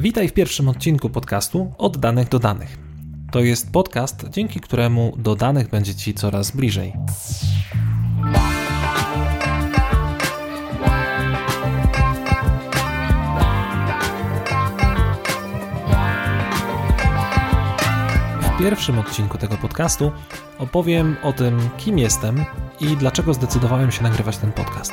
Witaj w pierwszym odcinku podcastu Od danych do danych. To jest podcast, dzięki któremu do danych będzie Ci coraz bliżej. W pierwszym odcinku tego podcastu opowiem o tym, kim jestem i dlaczego zdecydowałem się nagrywać ten podcast.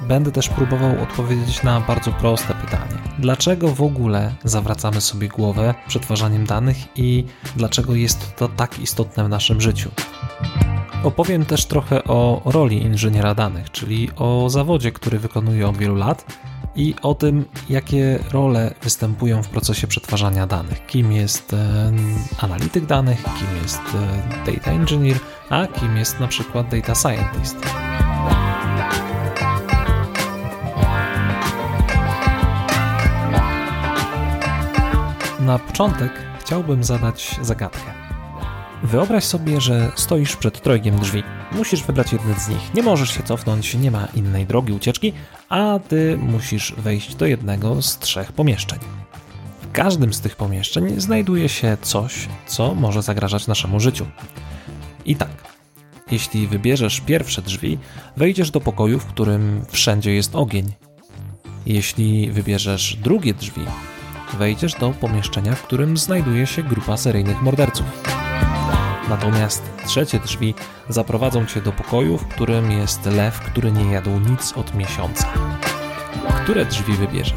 Będę też próbował odpowiedzieć na bardzo proste pytanie. Dlaczego w ogóle zawracamy sobie głowę przetwarzaniem danych i dlaczego jest to tak istotne w naszym życiu? Opowiem też trochę o roli inżyniera danych, czyli o zawodzie, który wykonuję od wielu lat i o tym, jakie role występują w procesie przetwarzania danych. Kim jest analityk danych, kim jest data engineer, a kim jest na przykład data scientist. Na początek chciałbym zadać zagadkę. Wyobraź sobie, że stoisz przed trojgiem drzwi. Musisz wybrać jedne z nich. Nie możesz się cofnąć, nie ma innej drogi ucieczki, a ty musisz wejść do jednego z trzech pomieszczeń. W każdym z tych pomieszczeń znajduje się coś, co może zagrażać naszemu życiu. I tak, jeśli wybierzesz pierwsze drzwi, wejdziesz do pokoju, w którym wszędzie jest ogień. Jeśli wybierzesz drugie drzwi, wejdziesz do pomieszczenia, w którym znajduje się grupa seryjnych morderców. Natomiast trzecie drzwi zaprowadzą cię do pokoju, w którym jest lew, który nie jadł nic od miesiąca. Które drzwi wybierzesz?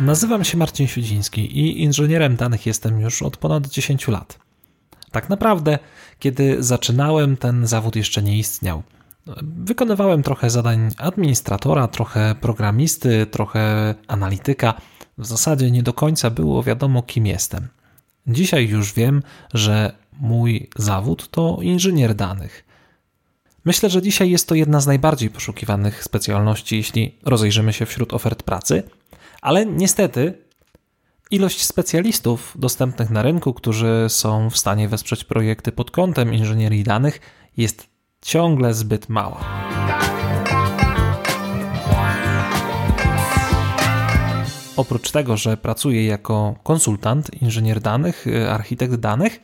Nazywam się Marcin Świdziński i inżynierem danych jestem już od ponad 10 lat. Tak naprawdę, kiedy zaczynałem, ten zawód jeszcze nie istniał. Wykonywałem trochę zadań administratora, trochę programisty, trochę analityka. W zasadzie nie do końca było wiadomo, kim jestem. Dzisiaj już wiem, że mój zawód to inżynier danych. Myślę, że dzisiaj jest to jedna z najbardziej poszukiwanych specjalności, jeśli rozejrzymy się wśród ofert pracy. Ale niestety ilość specjalistów dostępnych na rynku, którzy są w stanie wesprzeć projekty pod kątem inżynierii danych, jest ciągle zbyt mała. Oprócz tego, że pracuję jako konsultant, inżynier danych, architekt danych,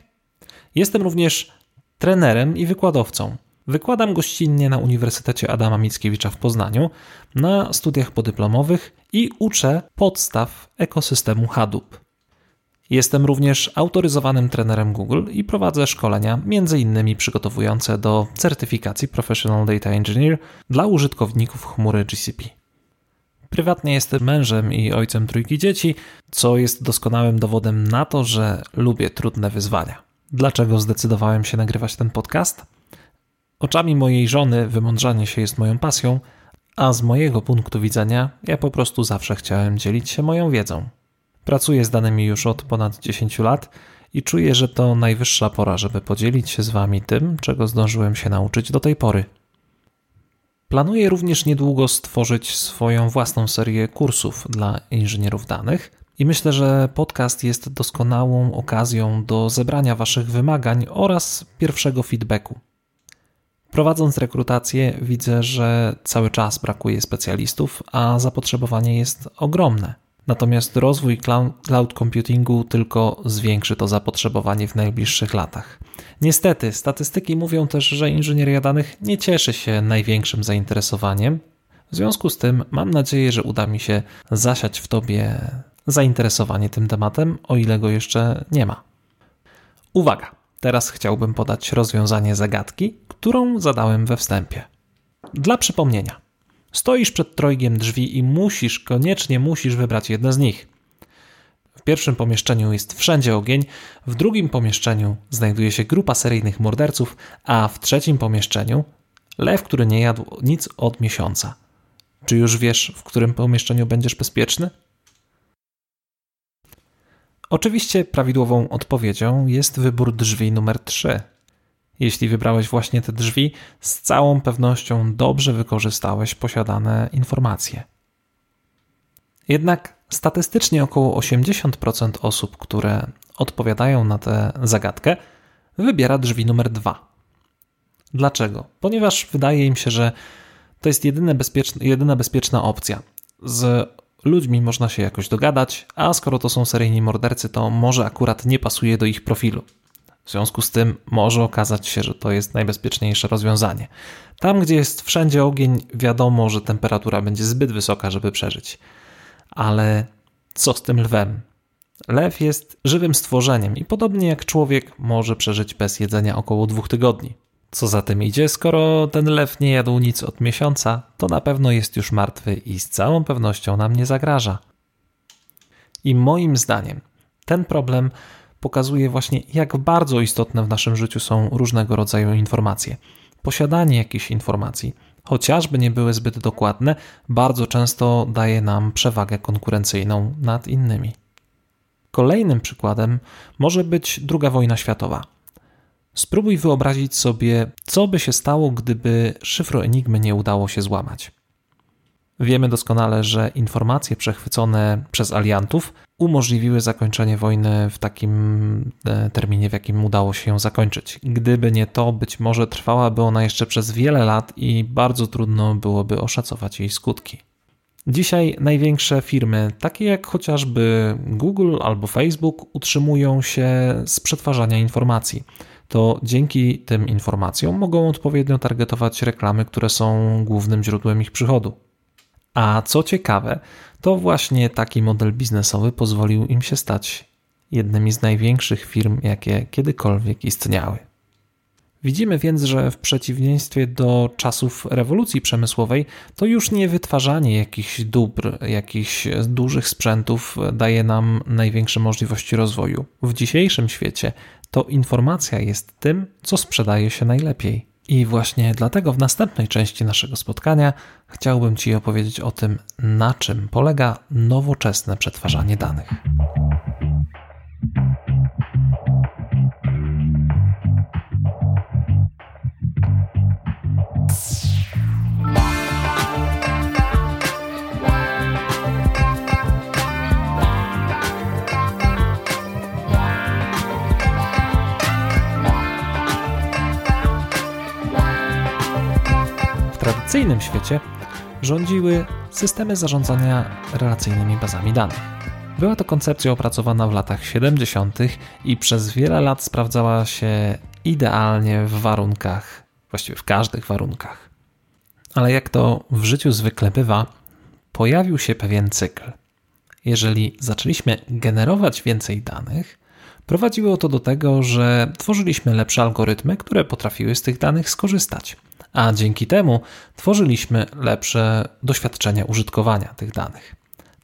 jestem również trenerem i wykładowcą. Wykładam gościnnie na Uniwersytecie Adama Mickiewicza w Poznaniu na studiach podyplomowych i uczę podstaw ekosystemu Hadoop. Jestem również autoryzowanym trenerem Google i prowadzę szkolenia, m.in. przygotowujące do certyfikacji Professional Data Engineer dla użytkowników chmury GCP. Prywatnie jestem mężem i ojcem trójki dzieci, co jest doskonałym dowodem na to, że lubię trudne wyzwania. Dlaczego zdecydowałem się nagrywać ten podcast? Oczami mojej żony wymądrzanie się jest moją pasją, a z mojego punktu widzenia ja po prostu zawsze chciałem dzielić się moją wiedzą. Pracuję z danymi już od ponad 10 lat i czuję, że to najwyższa pora, żeby podzielić się z Wami tym, czego zdążyłem się nauczyć do tej pory. Planuję również niedługo stworzyć swoją własną serię kursów dla inżynierów danych i myślę, że podcast jest doskonałą okazją do zebrania Waszych wymagań oraz pierwszego feedbacku. Prowadząc rekrutację widzę, że cały czas brakuje specjalistów, a zapotrzebowanie jest ogromne. Natomiast rozwój cloud computingu tylko zwiększy to zapotrzebowanie w najbliższych latach. Niestety, statystyki mówią też, że inżynieria danych nie cieszy się największym zainteresowaniem. W związku z tym mam nadzieję, że uda mi się zasiać w Tobie zainteresowanie tym tematem, o ile go jeszcze nie ma. Uwaga! Teraz chciałbym podać rozwiązanie zagadki, którą zadałem we wstępie. Dla przypomnienia, stoisz przed trojgiem drzwi i koniecznie musisz wybrać jedno z nich. W pierwszym pomieszczeniu jest wszędzie ogień, w drugim pomieszczeniu znajduje się grupa seryjnych morderców, a w trzecim pomieszczeniu lew, który nie jadł nic od miesiąca. Czy już wiesz, w którym pomieszczeniu będziesz bezpieczny? Oczywiście prawidłową odpowiedzią jest wybór drzwi numer 3. Jeśli wybrałeś właśnie te drzwi, z całą pewnością dobrze wykorzystałeś posiadane informacje. Jednak statystycznie około 80% osób, które odpowiadają na tę zagadkę, wybiera drzwi numer 2. Dlaczego? Ponieważ wydaje im się, że to jest jedyna bezpieczna opcja. Z ludźmi można się jakoś dogadać, a skoro to są seryjni mordercy, to może akurat nie pasuje do ich profilu. W związku z tym może okazać się, że to jest najbezpieczniejsze rozwiązanie. Tam, gdzie jest wszędzie ogień, wiadomo, że temperatura będzie zbyt wysoka, żeby przeżyć. Ale co z tym lwem? Lew jest żywym stworzeniem i podobnie jak człowiek może przeżyć bez jedzenia około 2 tygodni. Co za tym idzie, skoro ten lew nie jadł nic od miesiąca, to na pewno jest już martwy i z całą pewnością nam nie zagraża. I moim zdaniem ten problem pokazuje właśnie, jak bardzo istotne w naszym życiu są różnego rodzaju informacje. Posiadanie jakichś informacji, chociażby nie były zbyt dokładne, bardzo często daje nam przewagę konkurencyjną nad innymi. Kolejnym przykładem może być II wojna światowa. Spróbuj wyobrazić sobie, co by się stało, gdyby szyfru Enigmy nie udało się złamać. Wiemy doskonale, że informacje przechwycone przez aliantów umożliwiły zakończenie wojny w takim terminie, w jakim udało się ją zakończyć. Gdyby nie to, być może trwałaby ona jeszcze przez wiele lat i bardzo trudno byłoby oszacować jej skutki. Dzisiaj największe firmy, takie jak chociażby Google albo Facebook, utrzymują się z przetwarzania informacji. To dzięki tym informacjom mogą odpowiednio targetować reklamy, które są głównym źródłem ich przychodu. A co ciekawe, to właśnie taki model biznesowy pozwolił im się stać jednymi z największych firm, jakie kiedykolwiek istniały. Widzimy więc, że w przeciwieństwie do czasów rewolucji przemysłowej, to już nie wytwarzanie jakichś dóbr, jakichś dużych sprzętów daje nam największe możliwości rozwoju. W dzisiejszym świecie to informacja jest tym, co sprzedaje się najlepiej. I właśnie dlatego w następnej części naszego spotkania chciałbym Ci opowiedzieć o tym, na czym polega nowoczesne przetwarzanie danych. W tradycyjnym świecie rządziły systemy zarządzania relacyjnymi bazami danych. Była to koncepcja opracowana w latach 70. i przez wiele lat sprawdzała się idealnie w warunkach, właściwie w każdych warunkach. Ale jak to w życiu zwykle bywa, pojawił się pewien cykl. Jeżeli zaczęliśmy generować więcej danych, prowadziło to do tego, że tworzyliśmy lepsze algorytmy, które potrafiły z tych danych skorzystać. A dzięki temu tworzyliśmy lepsze doświadczenia użytkowania tych danych.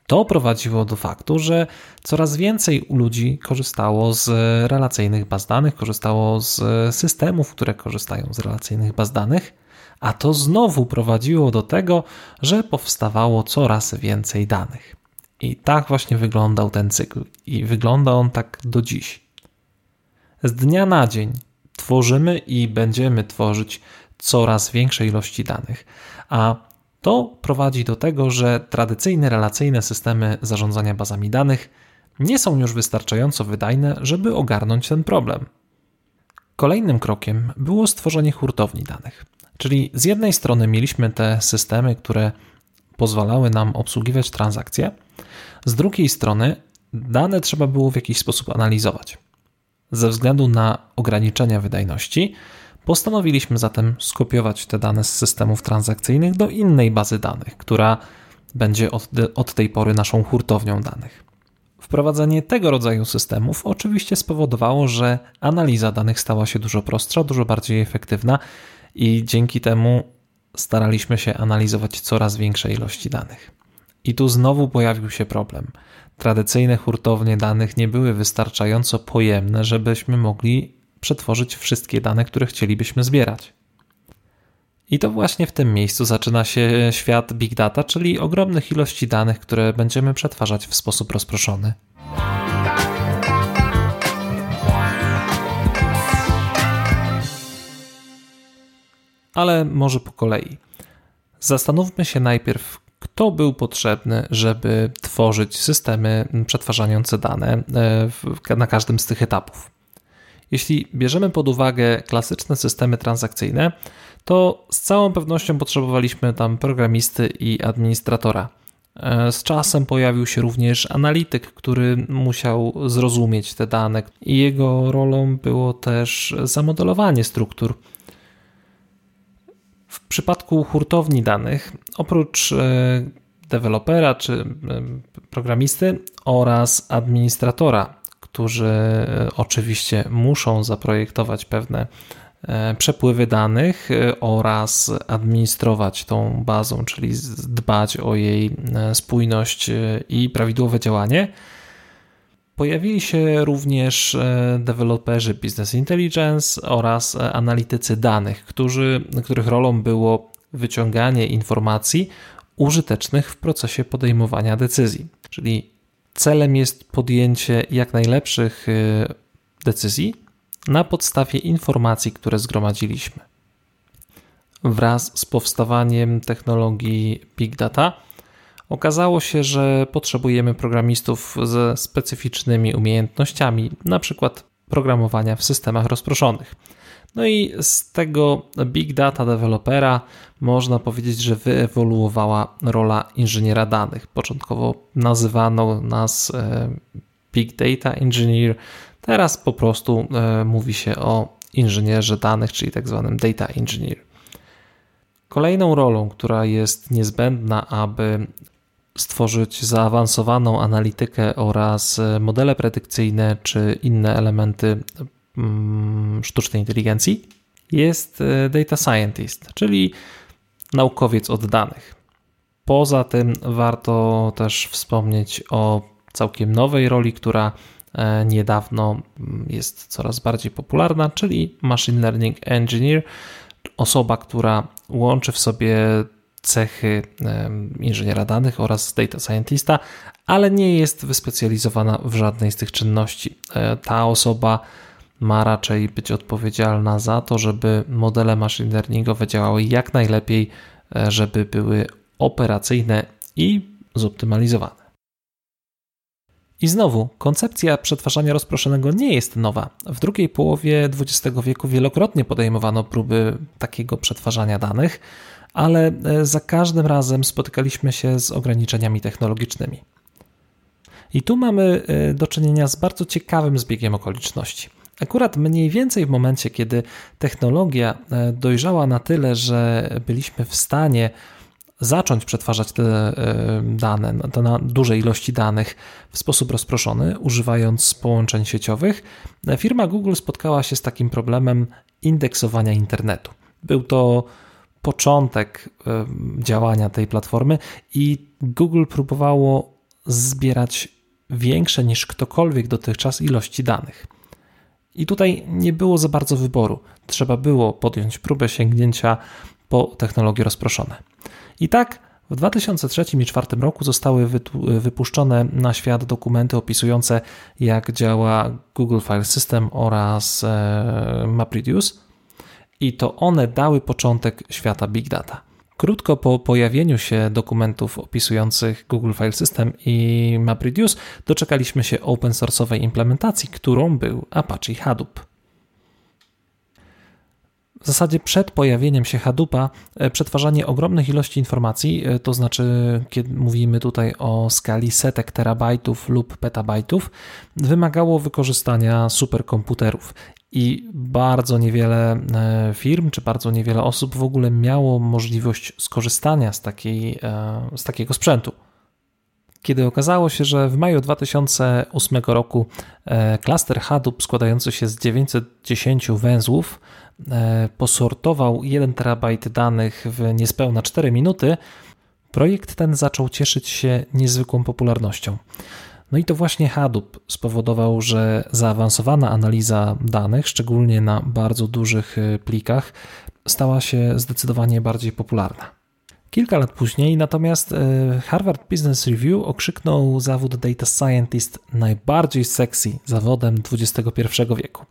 To prowadziło do faktu, że coraz więcej ludzi korzystało z relacyjnych baz danych, korzystało z systemów, które korzystają z relacyjnych baz danych, a to znowu prowadziło do tego, że powstawało coraz więcej danych. I tak właśnie wyglądał ten cykl i wygląda on tak do dziś. Z dnia na dzień tworzymy i będziemy tworzyć coraz większej ilości danych, a to prowadzi do tego, że tradycyjne relacyjne systemy zarządzania bazami danych nie są już wystarczająco wydajne, żeby ogarnąć ten problem. Kolejnym krokiem było stworzenie hurtowni danych, czyli z jednej strony mieliśmy te systemy, które pozwalały nam obsługiwać transakcje, z drugiej strony dane trzeba było w jakiś sposób analizować. Ze względu na ograniczenia wydajności postanowiliśmy zatem skopiować te dane z systemów transakcyjnych do innej bazy danych, która będzie od tej pory naszą hurtownią danych. Wprowadzenie tego rodzaju systemów oczywiście spowodowało, że analiza danych stała się dużo prostsza, dużo bardziej efektywna i dzięki temu staraliśmy się analizować coraz większe ilości danych. I tu znowu pojawił się problem. Tradycyjne hurtownie danych nie były wystarczająco pojemne, żebyśmy mogli przetworzyć wszystkie dane, które chcielibyśmy zbierać. I to właśnie w tym miejscu zaczyna się świat big data, czyli ogromnych ilości danych, które będziemy przetwarzać w sposób rozproszony. Ale może po kolei. Zastanówmy się najpierw, to był potrzebny, żeby tworzyć systemy przetwarzające dane na każdym z tych etapów. Jeśli bierzemy pod uwagę klasyczne systemy transakcyjne, to z całą pewnością potrzebowaliśmy tam programisty i administratora. Z czasem pojawił się również analityk, który musiał zrozumieć te dane i jego rolą było też zamodelowanie struktur. W przypadku hurtowni danych, oprócz dewelopera czy programisty oraz administratora, którzy oczywiście muszą zaprojektować pewne przepływy danych oraz administrować tą bazą, czyli dbać o jej spójność i prawidłowe działanie. Pojawili się również deweloperzy Business Intelligence oraz analitycy danych, których rolą było wyciąganie informacji użytecznych w procesie podejmowania decyzji. Czyli celem jest podjęcie jak najlepszych decyzji na podstawie informacji, które zgromadziliśmy. Wraz z powstawaniem technologii Big Data okazało się, że potrzebujemy programistów ze specyficznymi umiejętnościami, na przykład programowania w systemach rozproszonych. No i z tego Big Data dewelopera można powiedzieć, że wyewoluowała rola inżyniera danych. Początkowo nazywano nas Big Data Engineer, teraz po prostu mówi się o inżynierze danych, czyli tak zwanym Data Engineer. Kolejną rolą, która jest niezbędna, aby stworzyć zaawansowaną analitykę oraz modele predykcyjne czy inne elementy sztucznej inteligencji, jest Data Scientist, czyli naukowiec od danych. Poza tym warto też wspomnieć o całkiem nowej roli, która niedawno jest coraz bardziej popularna, czyli Machine Learning Engineer, osoba, która łączy w sobie cechy inżyniera danych oraz data scientista, ale nie jest wyspecjalizowana w żadnej z tych czynności. Ta osoba ma raczej być odpowiedzialna za to, żeby modele machine learningowe działały jak najlepiej, żeby były operacyjne i zoptymalizowane. I znowu, koncepcja przetwarzania rozproszonego nie jest nowa. W drugiej połowie XX wieku wielokrotnie podejmowano próby takiego przetwarzania danych, ale za każdym razem spotykaliśmy się z ograniczeniami technologicznymi. I tu mamy do czynienia z bardzo ciekawym zbiegiem okoliczności. Akurat mniej więcej w momencie, kiedy technologia dojrzała na tyle, że byliśmy w stanie zacząć przetwarzać te dane, na duże ilości danych w sposób rozproszony, używając połączeń sieciowych, firma Google spotkała się z takim problemem indeksowania internetu. Był to początek działania tej platformy i Google próbowało zbierać większe niż ktokolwiek dotychczas ilości danych. I tutaj nie było za bardzo wyboru. Trzeba było podjąć próbę sięgnięcia po technologie rozproszone. I tak w 2003 i 2004 roku zostały wypuszczone na świat dokumenty opisujące, jak działa Google File System oraz MapReduce, i to one dały początek świata Big Data. Krótko po pojawieniu się dokumentów opisujących Google File System i MapReduce doczekaliśmy się open source'owej implementacji, którą był Apache Hadoop. W zasadzie przed pojawieniem się Hadoopa przetwarzanie ogromnych ilości informacji, to znaczy kiedy mówimy tutaj o skali setek terabajtów lub petabajtów, wymagało wykorzystania superkomputerów i bardzo niewiele firm czy bardzo niewiele osób w ogóle miało możliwość skorzystania z takiego sprzętu. Kiedy okazało się, że w maju 2008 roku klaster Hadoop składający się z 910 węzłów posortował 1 terabajt danych w niespełna 4 minuty, projekt ten zaczął cieszyć się niezwykłą popularnością. No i to właśnie Hadoop spowodował, że zaawansowana analiza danych, szczególnie na bardzo dużych plikach, stała się zdecydowanie bardziej popularna. Kilka lat później natomiast Harvard Business Review okrzyknął zawód Data Scientist najbardziej sexy zawodem XXI wieku.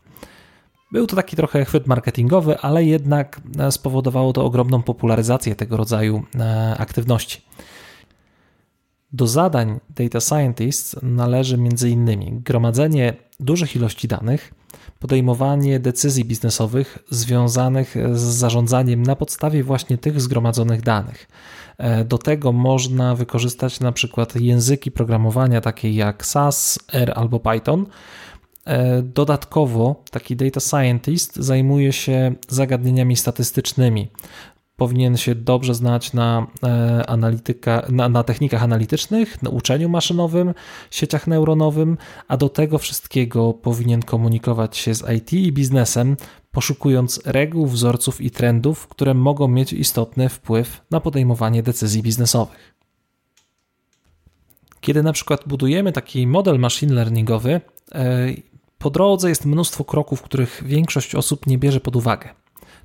Był to taki trochę chwyt marketingowy, ale jednak spowodowało to ogromną popularyzację tego rodzaju aktywności. Do zadań Data Scientist należy m.in. gromadzenie dużych ilości danych, podejmowanie decyzji biznesowych związanych z zarządzaniem na podstawie właśnie tych zgromadzonych danych. Do tego można wykorzystać na przykład języki programowania takie jak SAS, R albo Python. Dodatkowo taki Data Scientist zajmuje się zagadnieniami statystycznymi. Powinien się dobrze znać na technikach analitycznych, na uczeniu maszynowym, sieciach neuronowym, a do tego wszystkiego powinien komunikować się z IT i biznesem, poszukując reguł, wzorców i trendów, które mogą mieć istotny wpływ na podejmowanie decyzji biznesowych. Kiedy na przykład budujemy taki model machine learningowy, po drodze jest mnóstwo kroków, których większość osób nie bierze pod uwagę.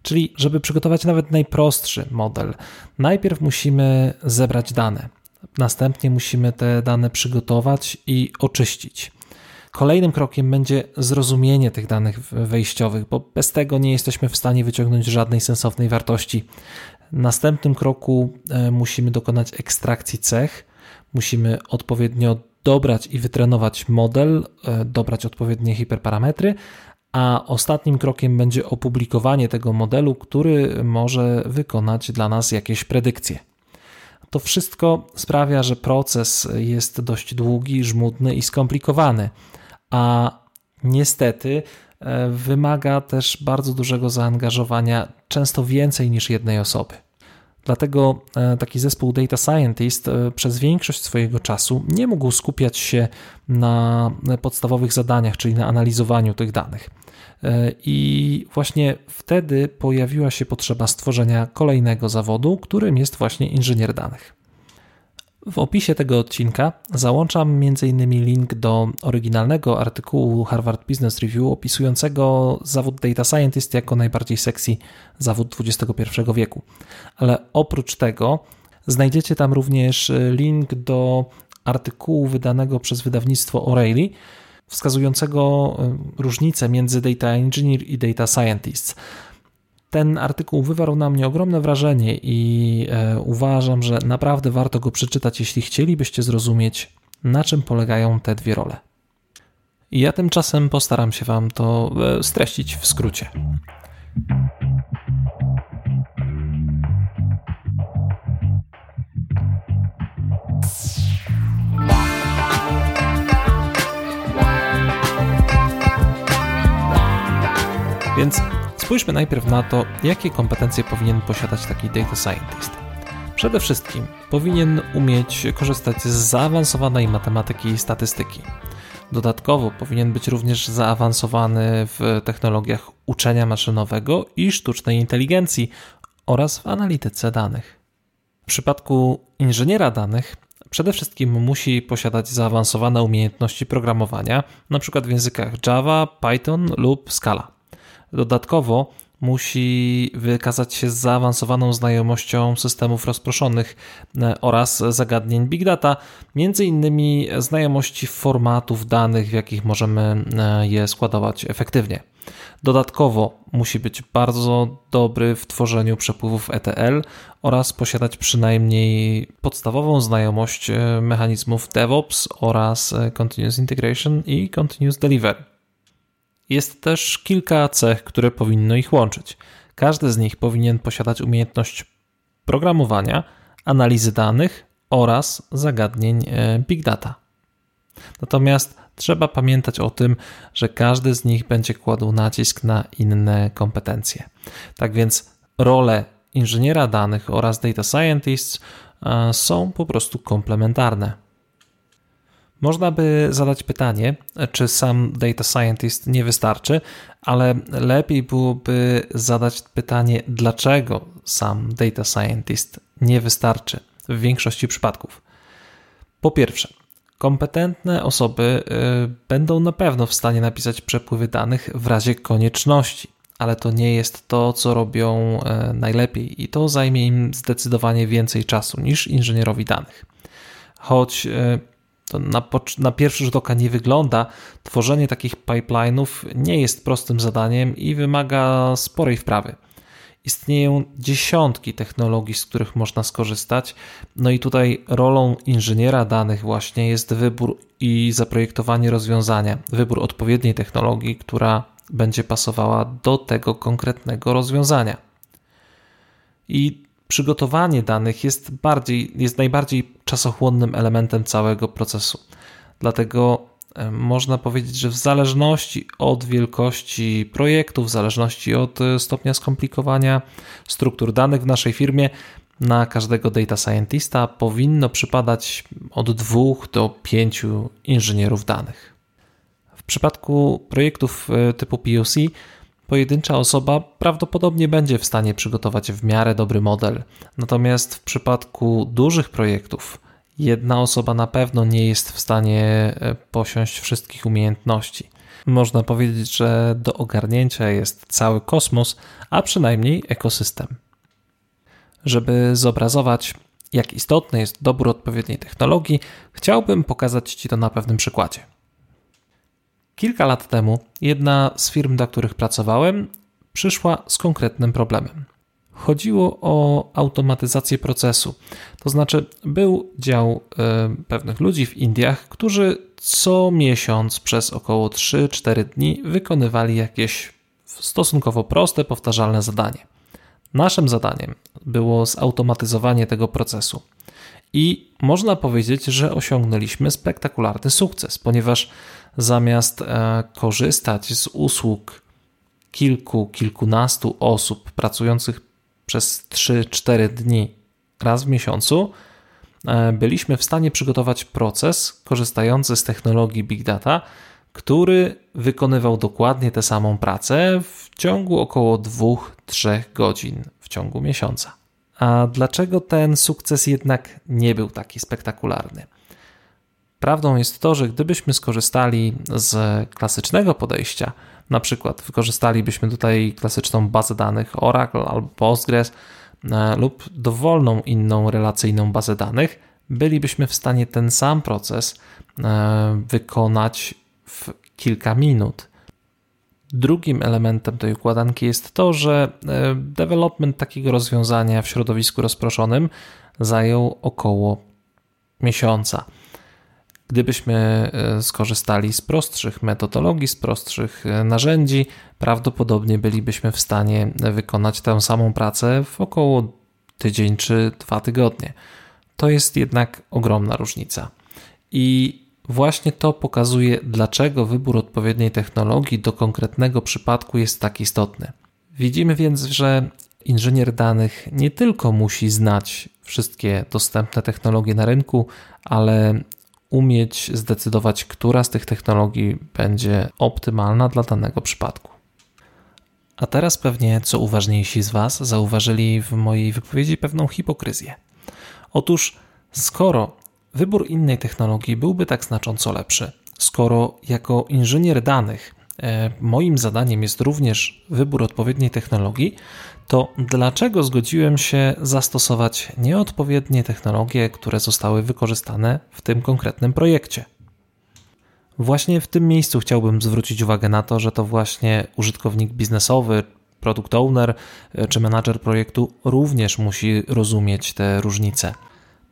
Czyli żeby przygotować nawet najprostszy model, najpierw musimy zebrać dane, następnie musimy te dane przygotować i oczyścić. Kolejnym krokiem będzie zrozumienie tych danych wejściowych, bo bez tego nie jesteśmy w stanie wyciągnąć żadnej sensownej wartości. W następnym kroku musimy dokonać ekstrakcji cech, musimy odpowiednio dobrać i wytrenować model, dobrać odpowiednie hiperparametry, a ostatnim krokiem będzie opublikowanie tego modelu, który może wykonać dla nas jakieś predykcje. To wszystko sprawia, że proces jest dość długi, żmudny i skomplikowany, a niestety wymaga też bardzo dużego zaangażowania, często więcej niż jednej osoby. Dlatego taki zespół Data Scientist przez większość swojego czasu nie mógł skupiać się na podstawowych zadaniach, czyli na analizowaniu tych danych. I właśnie wtedy pojawiła się potrzeba stworzenia kolejnego zawodu, którym jest właśnie inżynier danych. W opisie tego odcinka załączam m.in. link do oryginalnego artykułu Harvard Business Review opisującego zawód Data Scientist jako najbardziej sexy zawód XXI wieku. Ale oprócz tego znajdziecie tam również link do artykułu wydanego przez wydawnictwo O'Reilly, wskazującego różnicę między Data Engineer i Data Scientist. Ten artykuł wywarł na mnie ogromne wrażenie i uważam, że naprawdę warto go przeczytać, jeśli chcielibyście zrozumieć, na czym polegają te dwie role. Ja tymczasem postaram się Wam to streścić w skrócie. Więc spójrzmy najpierw na to, jakie kompetencje powinien posiadać taki Data Scientist. Przede wszystkim powinien umieć korzystać z zaawansowanej matematyki i statystyki. Dodatkowo powinien być również zaawansowany w technologiach uczenia maszynowego i sztucznej inteligencji oraz w analityce danych. W przypadku inżyniera danych przede wszystkim musi posiadać zaawansowane umiejętności programowania, np. w językach Java, Python lub Scala. Dodatkowo musi wykazać się zaawansowaną znajomością systemów rozproszonych oraz zagadnień Big Data, między innymi znajomości formatów danych, w jakich możemy je składować efektywnie. Dodatkowo musi być bardzo dobry w tworzeniu przepływów ETL oraz posiadać przynajmniej podstawową znajomość mechanizmów DevOps oraz Continuous Integration i Continuous Delivery. Jest też kilka cech, które powinno ich łączyć. Każdy z nich powinien posiadać umiejętność programowania, analizy danych oraz zagadnień Big Data. Natomiast trzeba pamiętać o tym, że każdy z nich będzie kładł nacisk na inne kompetencje. Tak więc role inżyniera danych oraz Data Scientist są po prostu komplementarne. Można by zadać pytanie, czy sam Data Scientist nie wystarczy, ale lepiej byłoby zadać pytanie, dlaczego sam Data Scientist nie wystarczy w większości przypadków. Po pierwsze, kompetentne osoby będą na pewno w stanie napisać przepływy danych w razie konieczności, ale to nie jest to, co robią najlepiej i to zajmie im zdecydowanie więcej czasu niż inżynierowi danych. Choć to na pierwszy rzut oka nie wygląda, tworzenie takich pipeline'ów nie jest prostym zadaniem i wymaga sporej wprawy. istnieją dziesiątki technologii, z których można skorzystać. No i tutaj rolą inżyniera danych właśnie jest wybór i zaprojektowanie rozwiązania, wybór odpowiedniej technologii, która będzie pasowała do tego konkretnego rozwiązania. I przygotowanie danych jest najbardziej czasochłonnym elementem całego procesu. Dlatego można powiedzieć, że w zależności od wielkości projektu, w zależności od stopnia skomplikowania struktur danych w naszej firmie, na każdego data scientista powinno przypadać od 2 do 5 inżynierów danych. W przypadku projektów typu POC pojedyncza osoba prawdopodobnie będzie w stanie przygotować w miarę dobry model. Natomiast w przypadku dużych projektów jedna osoba na pewno nie jest w stanie posiąść wszystkich umiejętności. Można powiedzieć, że do ogarnięcia jest cały kosmos, a przynajmniej ekosystem. Żeby zobrazować, jak istotny jest dobór odpowiedniej technologii, chciałbym pokazać Ci to na pewnym przykładzie. Kilka lat temu jedna z firm, dla których pracowałem, przyszła z konkretnym problemem. Chodziło o automatyzację procesu. To znaczy był dział pewnych ludzi w Indiach, którzy co miesiąc przez około 3-4 dni wykonywali jakieś stosunkowo proste, powtarzalne zadanie. Naszym zadaniem było zautomatyzowanie tego procesu. I można powiedzieć, że osiągnęliśmy spektakularny sukces, ponieważ zamiast korzystać z usług kilkunastu osób pracujących przez 3-4 dni raz w miesiącu, byliśmy w stanie przygotować proces korzystający z technologii Big Data, który wykonywał dokładnie tę samą pracę w ciągu około 2-3 godzin w ciągu miesiąca. A dlaczego ten sukces jednak nie był taki spektakularny? Prawdą jest to, że gdybyśmy skorzystali z klasycznego podejścia, na przykład wykorzystalibyśmy tutaj klasyczną bazę danych Oracle albo Postgres lub dowolną inną relacyjną bazę danych, bylibyśmy w stanie ten sam proces wykonać w kilka minut. Drugim elementem tej układanki jest to, że development takiego rozwiązania w środowisku rozproszonym zajął około miesiąca. Gdybyśmy skorzystali z prostszych metodologii, z prostszych narzędzi, prawdopodobnie bylibyśmy w stanie wykonać tę samą pracę w około tydzień czy 2 tygodnie. To jest jednak ogromna różnica. I właśnie to pokazuje, dlaczego wybór odpowiedniej technologii do konkretnego przypadku jest tak istotny. Widzimy więc, że inżynier danych nie tylko musi znać wszystkie dostępne technologie na rynku, ale umieć zdecydować, która z tych technologii będzie optymalna dla danego przypadku. A teraz pewnie co uważniejsi z Was zauważyli w mojej wypowiedzi pewną hipokryzję. Otóż skoro wybór innej technologii byłby tak znacząco lepszy, skoro jako inżynier danych moim zadaniem jest również wybór odpowiedniej technologii, to dlaczego zgodziłem się zastosować nieodpowiednie technologie, które zostały wykorzystane w tym konkretnym projekcie? Właśnie w tym miejscu chciałbym zwrócić uwagę na to, że to właśnie użytkownik biznesowy, product owner czy menadżer projektu również musi rozumieć te różnice.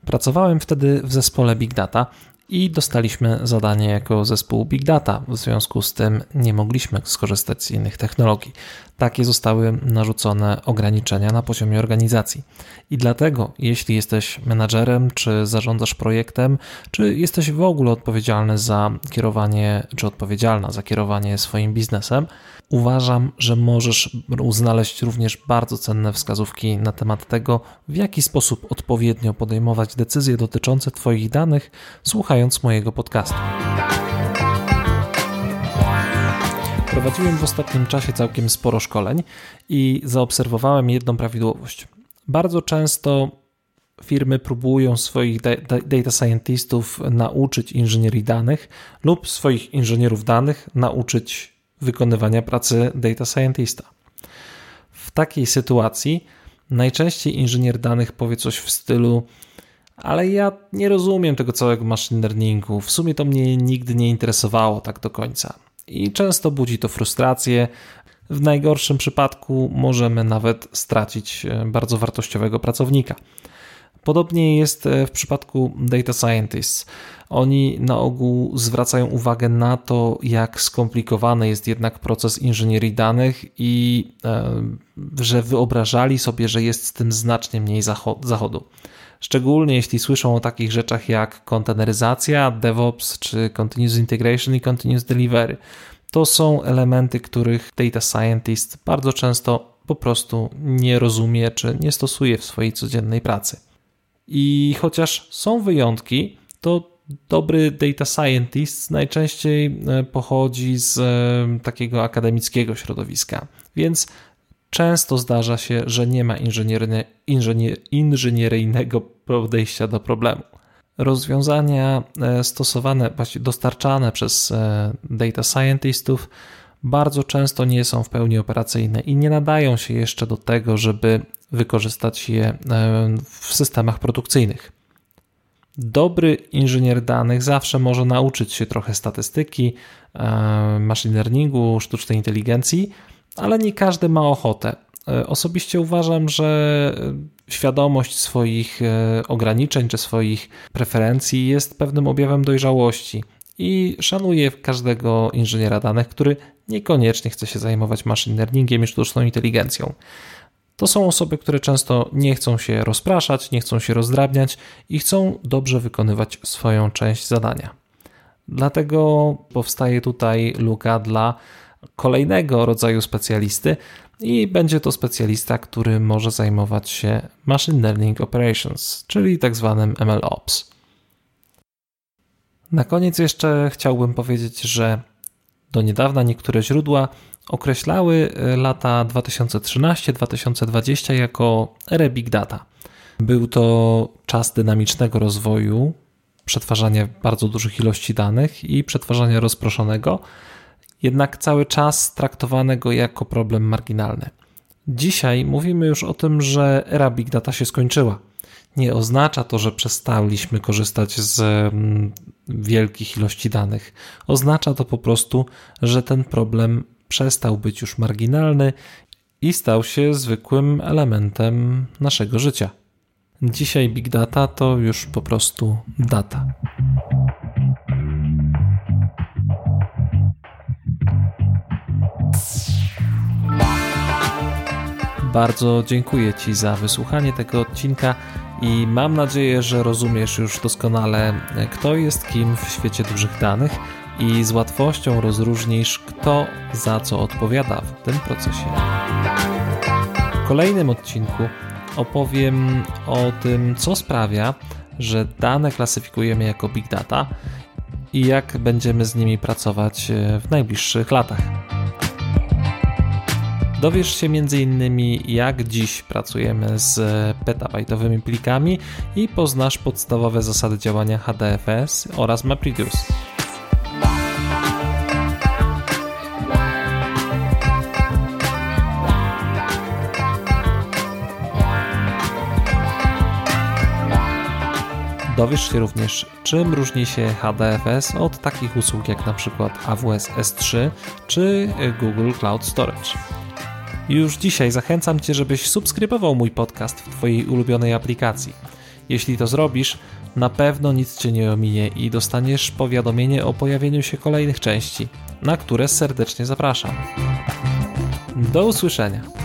Pracowałem wtedy w zespole Big Data i dostaliśmy zadanie jako zespół Big Data. W związku z tym nie mogliśmy skorzystać z innych technologii. Takie zostały narzucone ograniczenia na poziomie organizacji. I dlatego, jeśli jesteś menadżerem, czy zarządzasz projektem, czy jesteś w ogóle odpowiedzialny za kierowanie, czy odpowiedzialna za kierowanie swoim biznesem, uważam, że możesz znaleźć również bardzo cenne wskazówki na temat tego, w jaki sposób odpowiednio podejmować decyzje dotyczące Twoich danych, słuchając mojego podcastu. Prowadziłem w ostatnim czasie całkiem sporo szkoleń i zaobserwowałem jedną prawidłowość. Bardzo często firmy próbują swoich data scientistów nauczyć inżynierii danych lub swoich inżynierów danych nauczyć wykonywania pracy data scientista. W takiej sytuacji najczęściej inżynier danych powie coś w stylu: ale ja nie rozumiem tego całego machine learningu, w sumie to mnie nigdy nie interesowało tak do końca. I często budzi to frustrację, W najgorszym przypadku możemy nawet stracić bardzo wartościowego pracownika. Podobnie jest w przypadku Data Scientists. Oni na ogół zwracają uwagę na to, jak skomplikowany jest jednak proces inżynierii danych i że wyobrażali sobie, że jest z tym znacznie mniej zachodu. Szczególnie jeśli słyszą o takich rzeczach jak konteneryzacja, DevOps czy Continuous Integration i Continuous Delivery. To są elementy, których Data Scientist bardzo często po prostu nie rozumie czy nie stosuje w swojej codziennej pracy. I chociaż są wyjątki, to dobry data scientist najczęściej pochodzi z takiego akademickiego środowiska, więc często zdarza się, że nie ma inżynieryjnego podejścia do problemu. Rozwiązania stosowane, właściwie dostarczane przez data scientistów bardzo często nie są w pełni operacyjne i nie nadają się jeszcze do tego, żeby wykorzystać je w systemach produkcyjnych. Dobry inżynier danych zawsze może nauczyć się trochę statystyki, machine learningu, sztucznej inteligencji, ale nie każdy ma ochotę. Osobiście uważam, że świadomość swoich ograniczeń czy swoich preferencji jest pewnym objawem dojrzałości i szanuję każdego inżyniera danych, który niekoniecznie chce się zajmować machine learningiem i sztuczną inteligencją. To są osoby, które często nie chcą się rozpraszać, nie chcą się rozdrabniać i chcą dobrze wykonywać swoją część zadania. Dlatego powstaje tutaj luka dla kolejnego rodzaju specjalisty i będzie to specjalista, który może zajmować się Machine Learning Operations, czyli tak zwanym MLOps. Na koniec jeszcze chciałbym powiedzieć, że do niedawna niektóre źródła określały lata 2013-2020 jako erę Big Data. Był to czas dynamicznego rozwoju, przetwarzania bardzo dużych ilości danych i przetwarzania rozproszonego, jednak cały czas traktowanego jako problem marginalny. Dzisiaj mówimy już o tym, że era Big Data się skończyła. Nie oznacza to, że przestaliśmy korzystać z wielkich ilości danych. Oznacza to po prostu, że ten problem przestał być już marginalny i stał się zwykłym elementem naszego życia. Dzisiaj Big Data to już po prostu data. Bardzo dziękuję Ci za wysłuchanie tego odcinka i mam nadzieję, że rozumiesz już doskonale, kto jest kim w świecie dużych danych i z łatwością rozróżnisz, kto za co odpowiada w tym procesie. W kolejnym odcinku opowiem o tym, co sprawia, że dane klasyfikujemy jako big data i jak będziemy z nimi pracować w najbliższych latach. Dowiesz się m.in. jak dziś pracujemy z petabajtowymi plikami i poznasz podstawowe zasady działania HDFS oraz MapReduce. Dowiesz się również, czym różni się HDFS od takich usług jak np. AWS S3 czy Google Cloud Storage. Już dzisiaj zachęcam Cię, żebyś subskrybował mój podcast w Twojej ulubionej aplikacji. Jeśli to zrobisz, na pewno nic Cię nie ominie i dostaniesz powiadomienie o pojawieniu się kolejnych części, na które serdecznie zapraszam. Do usłyszenia!